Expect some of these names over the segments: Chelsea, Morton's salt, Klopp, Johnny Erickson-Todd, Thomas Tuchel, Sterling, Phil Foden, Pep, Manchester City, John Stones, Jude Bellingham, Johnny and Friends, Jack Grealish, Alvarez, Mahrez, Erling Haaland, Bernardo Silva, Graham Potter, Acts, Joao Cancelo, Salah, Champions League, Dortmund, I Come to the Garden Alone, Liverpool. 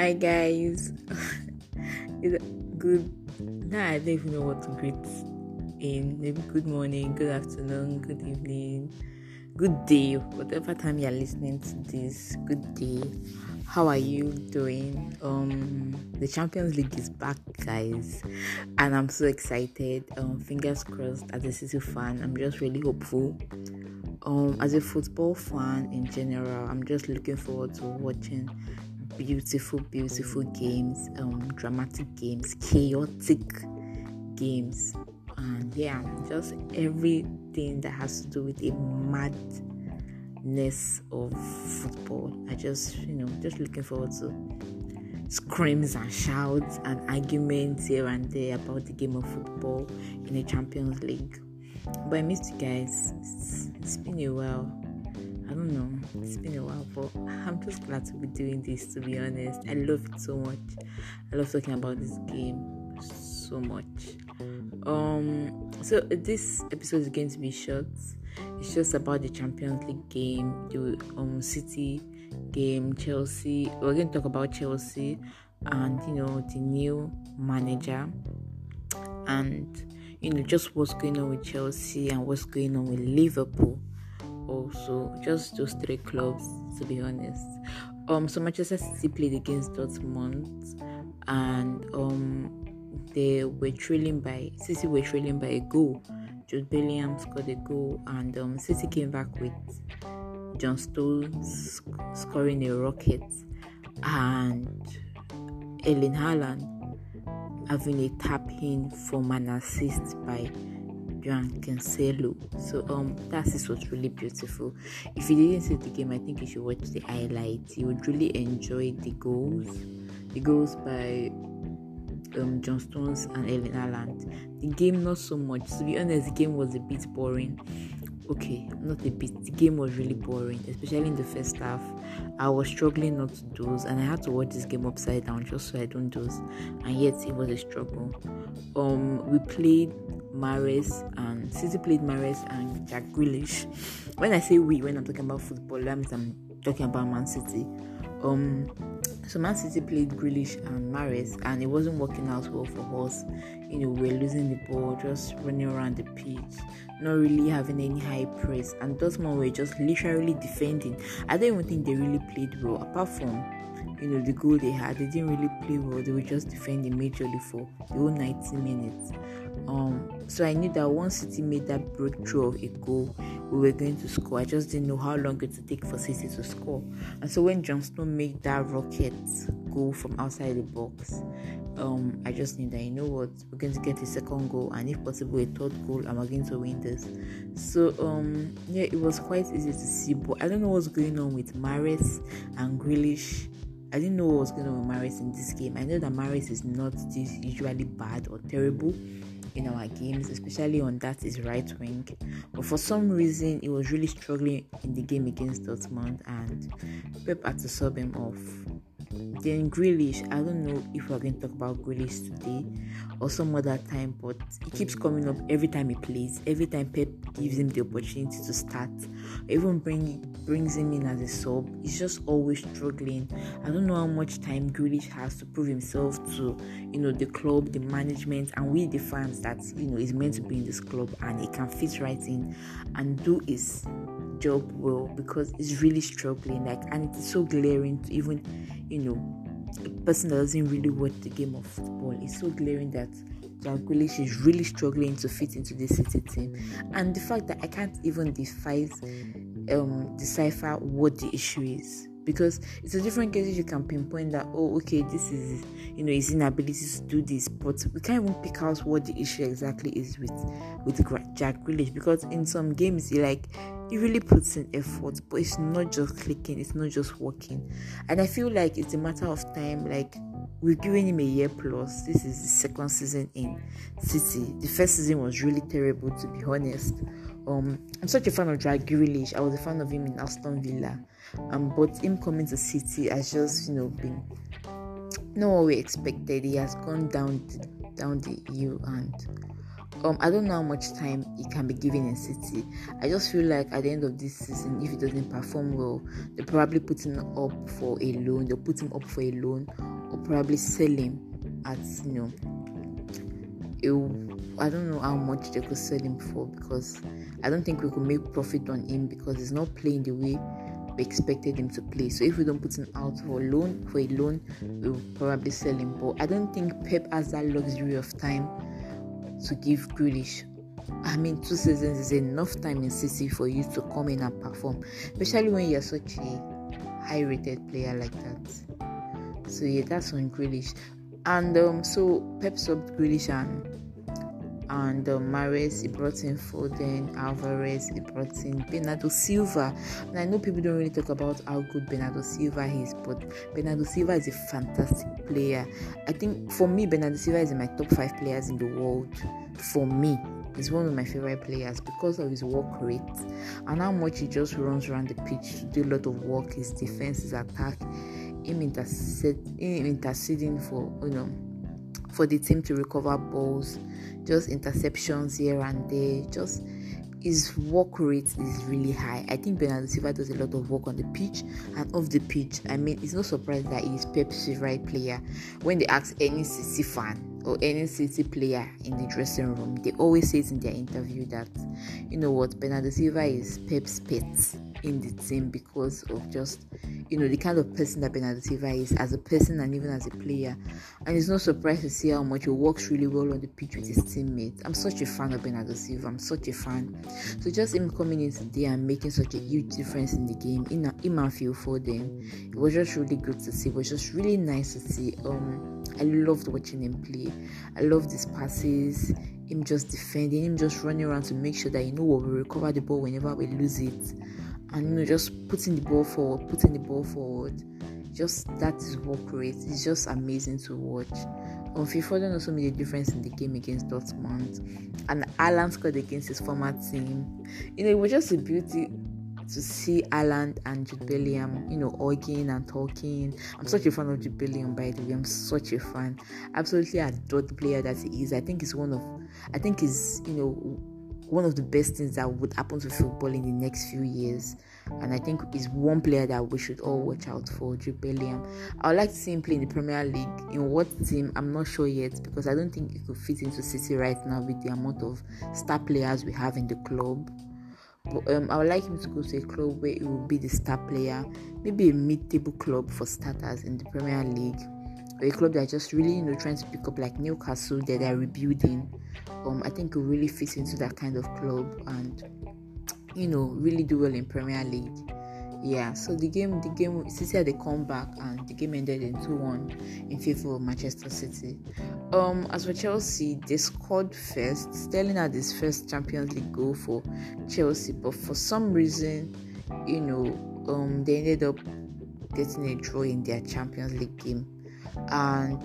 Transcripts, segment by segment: Hi guys. It's good. Now I don't even know what to greet in. Maybe good morning, good afternoon, good evening, good day, whatever time you're listening to this. Good day. How are you doing? The Champions League is back, guys, and I'm so excited. Fingers crossed. As a City fan, I'm just really hopeful. As a football fan in general, I'm just looking forward to watching beautiful games, dramatic games, chaotic games, and yeah, just everything that has to do with a madness of football. I just, just looking forward to screams and shouts and arguments here and there about the game of football in the Champions League. But I missed you guys. It's been a while. I don't know. It's been a while, but I'm just glad to be doing this, to be honest. I love it so much. I love talking about this game so much. So this episode is going to be short. It's just about the Champions League game, the City game, Chelsea. We're going to talk about Chelsea and, the new manager and just what's going on with Chelsea and what's going on with Liverpool. Also, just those three clubs, to be honest. So Manchester City played against Dortmund, and City were trailing by a goal. Jude Bellingham scored a goal, and City came back with John Stones scoring a rocket, and Erling Haaland having a tap in from an assist by Joao Cancelo. So that assist was really beautiful. If you didn't see the game, I think you should watch the highlights. You would really enjoy the goals by John Stones and Erling Haaland. The game, not so much. To be honest, the game was a bit boring. Okay, not a bit. The game was really boring, especially in the first half. I was struggling not to doze, and I had to watch this game upside down just so I don't doze. And yet, it was a struggle. We played City played Mahrez and Jack Grealish. When I say we, when I'm talking about football, that means I'm talking about Man City. So Man City played Grealish and Mahrez, and it wasn't working out well for us. We're losing the ball, just running around the pitch, not really having any high press. And Dortmund were just literally defending. I don't even think they really played well, apart from the goal they had. They didn't really play well. They were just defending majorly for the whole 90 minutes. So I knew that once City made that breakthrough of a goal, we were going to score. I just didn't know how long it would take for City to score. And so when John Stones made that rocket goal from outside the box, I just knew that, we're going to get a second goal, and if possible a third goal, and we're going to win this. So it was quite easy to see, but I don't know what's going on with Mahrez and Grealish. I didn't know what was going on with Mahrez in this game. I know that Mahrez is not this usually bad or terrible in our games, especially on that is right wing, but for some reason he was really struggling in the game against Dortmund, and Pep had to sub him off. Then Grealish, I don't know if we're going to talk about Grealish today or some other time, but he keeps coming up every time he plays, every time Pep gives him the opportunity to start, even brings him in as a sub. He's just always struggling. I don't know how much time Grealish has to prove himself to, the club, the management, and we the fans that, is meant to be in this club, and he can fit right in and do his job well, because it's really struggling, and it's so glaring to even a person that doesn't really watch the game of football. It's so glaring that Jack Grealish is really struggling to fit into the City team, and the fact that I can't even decipher what the issue is, because it's a different case. You can pinpoint that, oh okay, this is his inability to do this, but we can't even pick out what the issue exactly is with Jack Grealish, because in some games he really puts in effort, but it's not just clicking, it's not just working. And I feel like it's a matter of time. We're giving him a year plus. This is the second season in City. The first season was really terrible, to be honest. I'm such a fan of Jack Grealish. I was a fan of him in Aston Villa, but him coming to City has just been not what we expected. He has gone down the hill, and I don't know how much time he can be given in City. I just feel like at the end of this season, if he doesn't perform well, they'll probably put him up for a loan. They'll put him up for a loan, or probably sell him at, I don't know how much they could sell him for, because I don't think we could make profit on him because he's not playing the way we expected him to play. So if we don't put him out for a loan, we'll probably sell him. But I don't think Pep has that luxury of time to give Grealish. I mean, 2 seasons is enough time in City for you to come in and perform, especially when you're such a high-rated player like that. So yeah, that's on Grealish. And so Pep subbed Grealish and Mahrez, he brought in Foden, Alvarez, he brought in Bernardo Silva. And I know people don't really talk about how good Bernardo Silva is, but Bernardo Silva is a fantastic player. I think, for me, Bernardo Silva is in my top 5 players in the world. For me, he's one of my favorite players because of his work rate and how much he just runs around the pitch to do a lot of work, his defense, his attack, him interceding for, for the team to recover balls, just interceptions here and there. Just his work rate is really high. I think Bernardo Silva does a lot of work on the pitch and off the pitch. I mean, it's no surprise that he's Pep's favorite player. When they ask any City fan or any City player in the dressing room, they always say it in their interview that, Bernardo Silva is Pep's pet in the team because of just the kind of person that Bernardo Silva is as a person and even as a player. And it's no surprise to see how much he works really well on the pitch with his teammates. I'm such a fan of Bernardo Silva. I'm such a fan. So just him coming in today and making such a huge difference in the game, him and Phil Foden, it was just really good to see. It was just really nice to see. I loved watching him play. I loved his passes, him just defending, him just running around to make sure that we recover the ball whenever we lose it. And just putting the ball forward, just that is work rate. It's just amazing to watch. Phil Foden also made a difference in the game against Dortmund, and Haaland scored against his former team. It was just a beauty to see Haaland and Jude Bellingham, hugging and talking. I'm such a fan of Jude Bellingham, by the way. I'm such a fan. Absolutely adore the player that he is. I think he's one of the best things that would happen to football in the next few years, and I think is one player that we should all watch out for, Jude Bellingham. I would like to see him play in the Premier League. In what team, I'm not sure yet, because I don't think he could fit into City right now with the amount of star players we have in the club. But I would like him to go to a club where he will be the star player, maybe a mid-table club for starters in the Premier League. A club that just really, trying to pick up, like Newcastle, that they're rebuilding. I think it really fits into that kind of club and, really do well in Premier League. Yeah, so the game, City had a comeback and the game ended in 2-1 in favour of Manchester City. As for Chelsea, they scored first. Sterling had his first Champions League goal for Chelsea, but for some reason, they ended up getting a draw in their Champions League game. And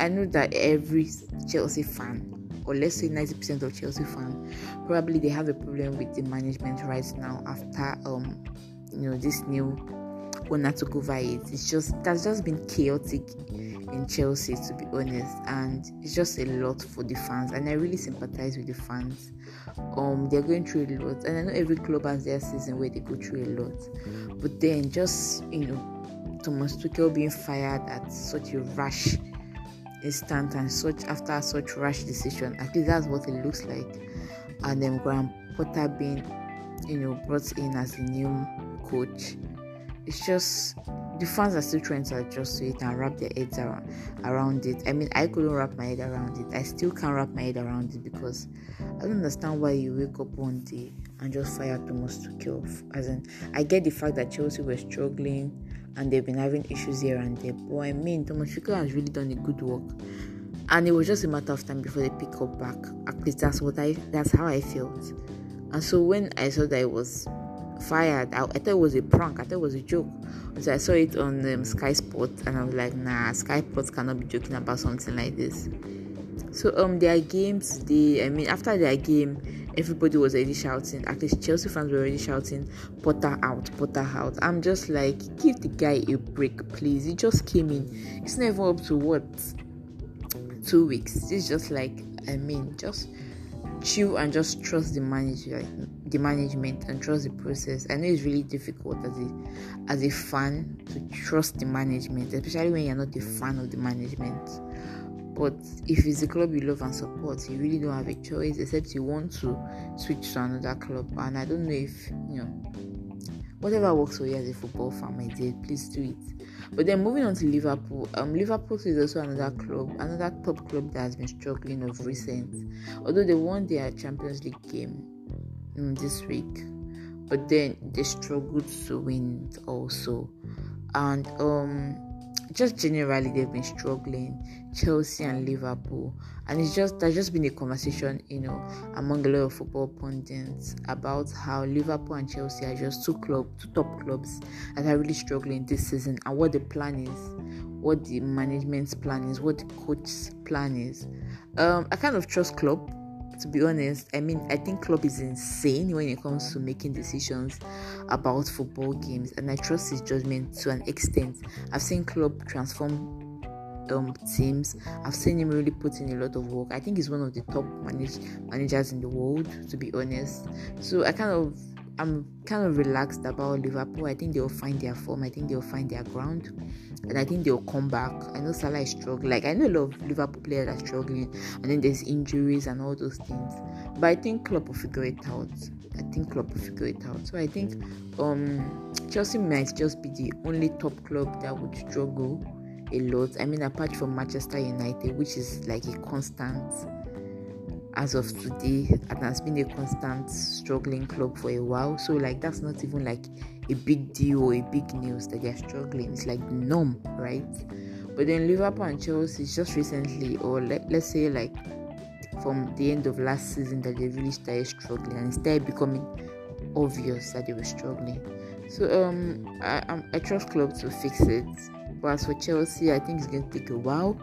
I know that every Chelsea fan, or let's say 90% of Chelsea fans, probably they have a problem with the management right now after this new owner took over it. That's just been chaotic in Chelsea, to be honest, and it's just a lot for the fans, and I really sympathize with the fans. They're going through a lot, and I know every club has their season where they go through a lot, but then just Thomas Tuchel being fired at such a rash instant and after such rash decision. At least that's what it looks like. And then Graham Potter being, brought in as the new coach. It's just the fans are still trying to adjust to it and wrap their heads around it. I mean, I couldn't wrap my head around it. I still can't wrap my head around it because I don't understand why you wake up one day and just fire Thomas Tuchel. As in, I get the fact that Chelsea were struggling and they've been having issues here and there, but I mean, Thomas Tuchel has really done a good work, and it was just a matter of time before they pick up back. At least that's how I felt. And so when I saw that it was fired, I thought it was a prank. I thought it was a joke. So I saw it on Sky Sports, and I was like, nah, Sky Sports cannot be joking about something like this. So their games, after their game, everybody was already shouting. At least Chelsea fans were already shouting, Potter out, Potter out. I'm just like, give the guy a break, please. He just came in. It's never up to 2 weeks. It's just like, I mean, just chill and just trust the manager, the management, and trust the process. I know it's really difficult as a fan to trust the management, especially when you're not a fan of the management. But if it's a club you love and support, you really don't have a choice except you want to switch to another club. And I don't know if, you know, whatever works for you as a football fan, my dear, please do it. But then moving on to Liverpool, Liverpool is also another top club that has been struggling of recent. Although they won their Champions League game this week, but then they struggled to win also. And just generally, they've been struggling, Chelsea and Liverpool, and there's just been a conversation, you know, among a lot of football pundits about how Liverpool and Chelsea are just two top clubs that are really struggling this season, and what the plan is, what the management's plan is, what the coach's plan is. I kind of trust Klopp, to be honest. I mean, I think Klopp is insane when it comes to making decisions about football games, and I trust his judgment to an extent. I've seen Klopp transform teams. I've seen him really put in a lot of work. I think he's one of the top managers in the world, to be honest. So I'm kind of relaxed about Liverpool. I think they'll find their form. I think they'll find their ground, and I think they'll come back. I know Salah is struggling. Like, I know a lot of Liverpool players are struggling, and then there's injuries and all those things. But I think Klopp will figure it out. So I think Chelsea might just be the only top club that would struggle a lot. I mean, apart from Manchester United, which is like a constant. As of today, it has been a constant struggling club for a while, so like that's not even like a big deal or a big news that they're struggling. It's like norm, right? But then Liverpool and Chelsea just recently, or let's say like from the end of last season, that they really started struggling, and it started becoming obvious that they were struggling. So I trust Klopp to fix it. But as for Chelsea, I think it's going to take a while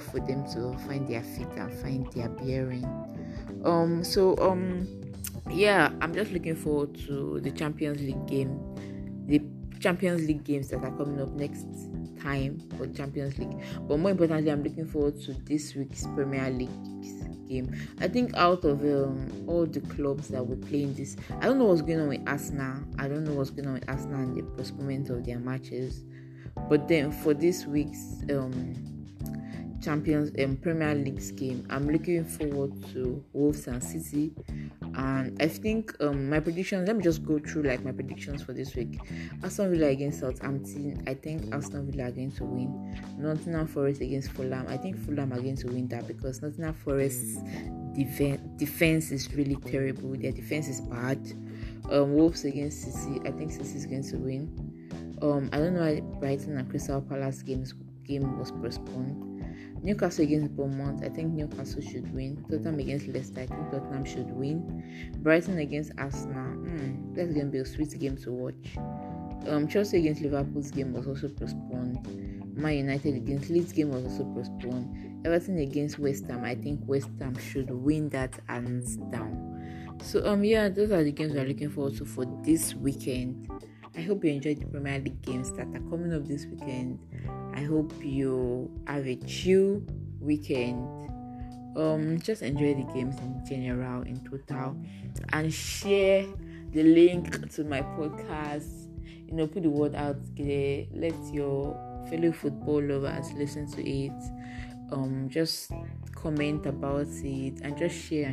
for them to find their feet and find their bearing. Yeah, I'm just looking forward to the Champions League game, the Champions League games that are coming up next time for Champions League. But more importantly, I'm looking forward to this week's Premier League game. I think out of all the clubs that were playing this, I don't know what's going on with Arsenal. And the postponement of their matches. But then for this week's Champions and Premier League's game, I'm looking forward to Wolves and City. And I think my predictions, let me just go through like my predictions for this week. Aston Villa against Southampton, I think Aston Villa are going to win. Nottingham Forest against Fulham, I think Fulham are going to win that, because Nottingham Forest's defense is really terrible. Their defense is bad. Wolves against City, I think City is going to win. I don't know why Brighton and Crystal Palace game was postponed. Newcastle against Bournemouth, I think Newcastle should win. Tottenham against Leicester, I think Tottenham should win. Brighton against Arsenal, that's going to be a sweet game to watch. Chelsea against Liverpool's game was also postponed. Man United against Leeds game was also postponed. Everton against West Ham, I think West Ham should win that hands down. So yeah, those are the games we are looking forward to for this weekend. I hope you enjoyed the Premier League games that are coming up this weekend. I hope you have a chill weekend. Just enjoy the games in general, in total, and share the link to my podcast. You know, put the word out there. Let your fellow football lovers listen to it. Just comment about it, and just share.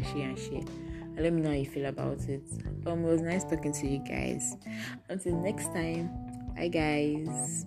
Let me know how you feel about it. It was nice talking to you guys. Until next time, bye guys.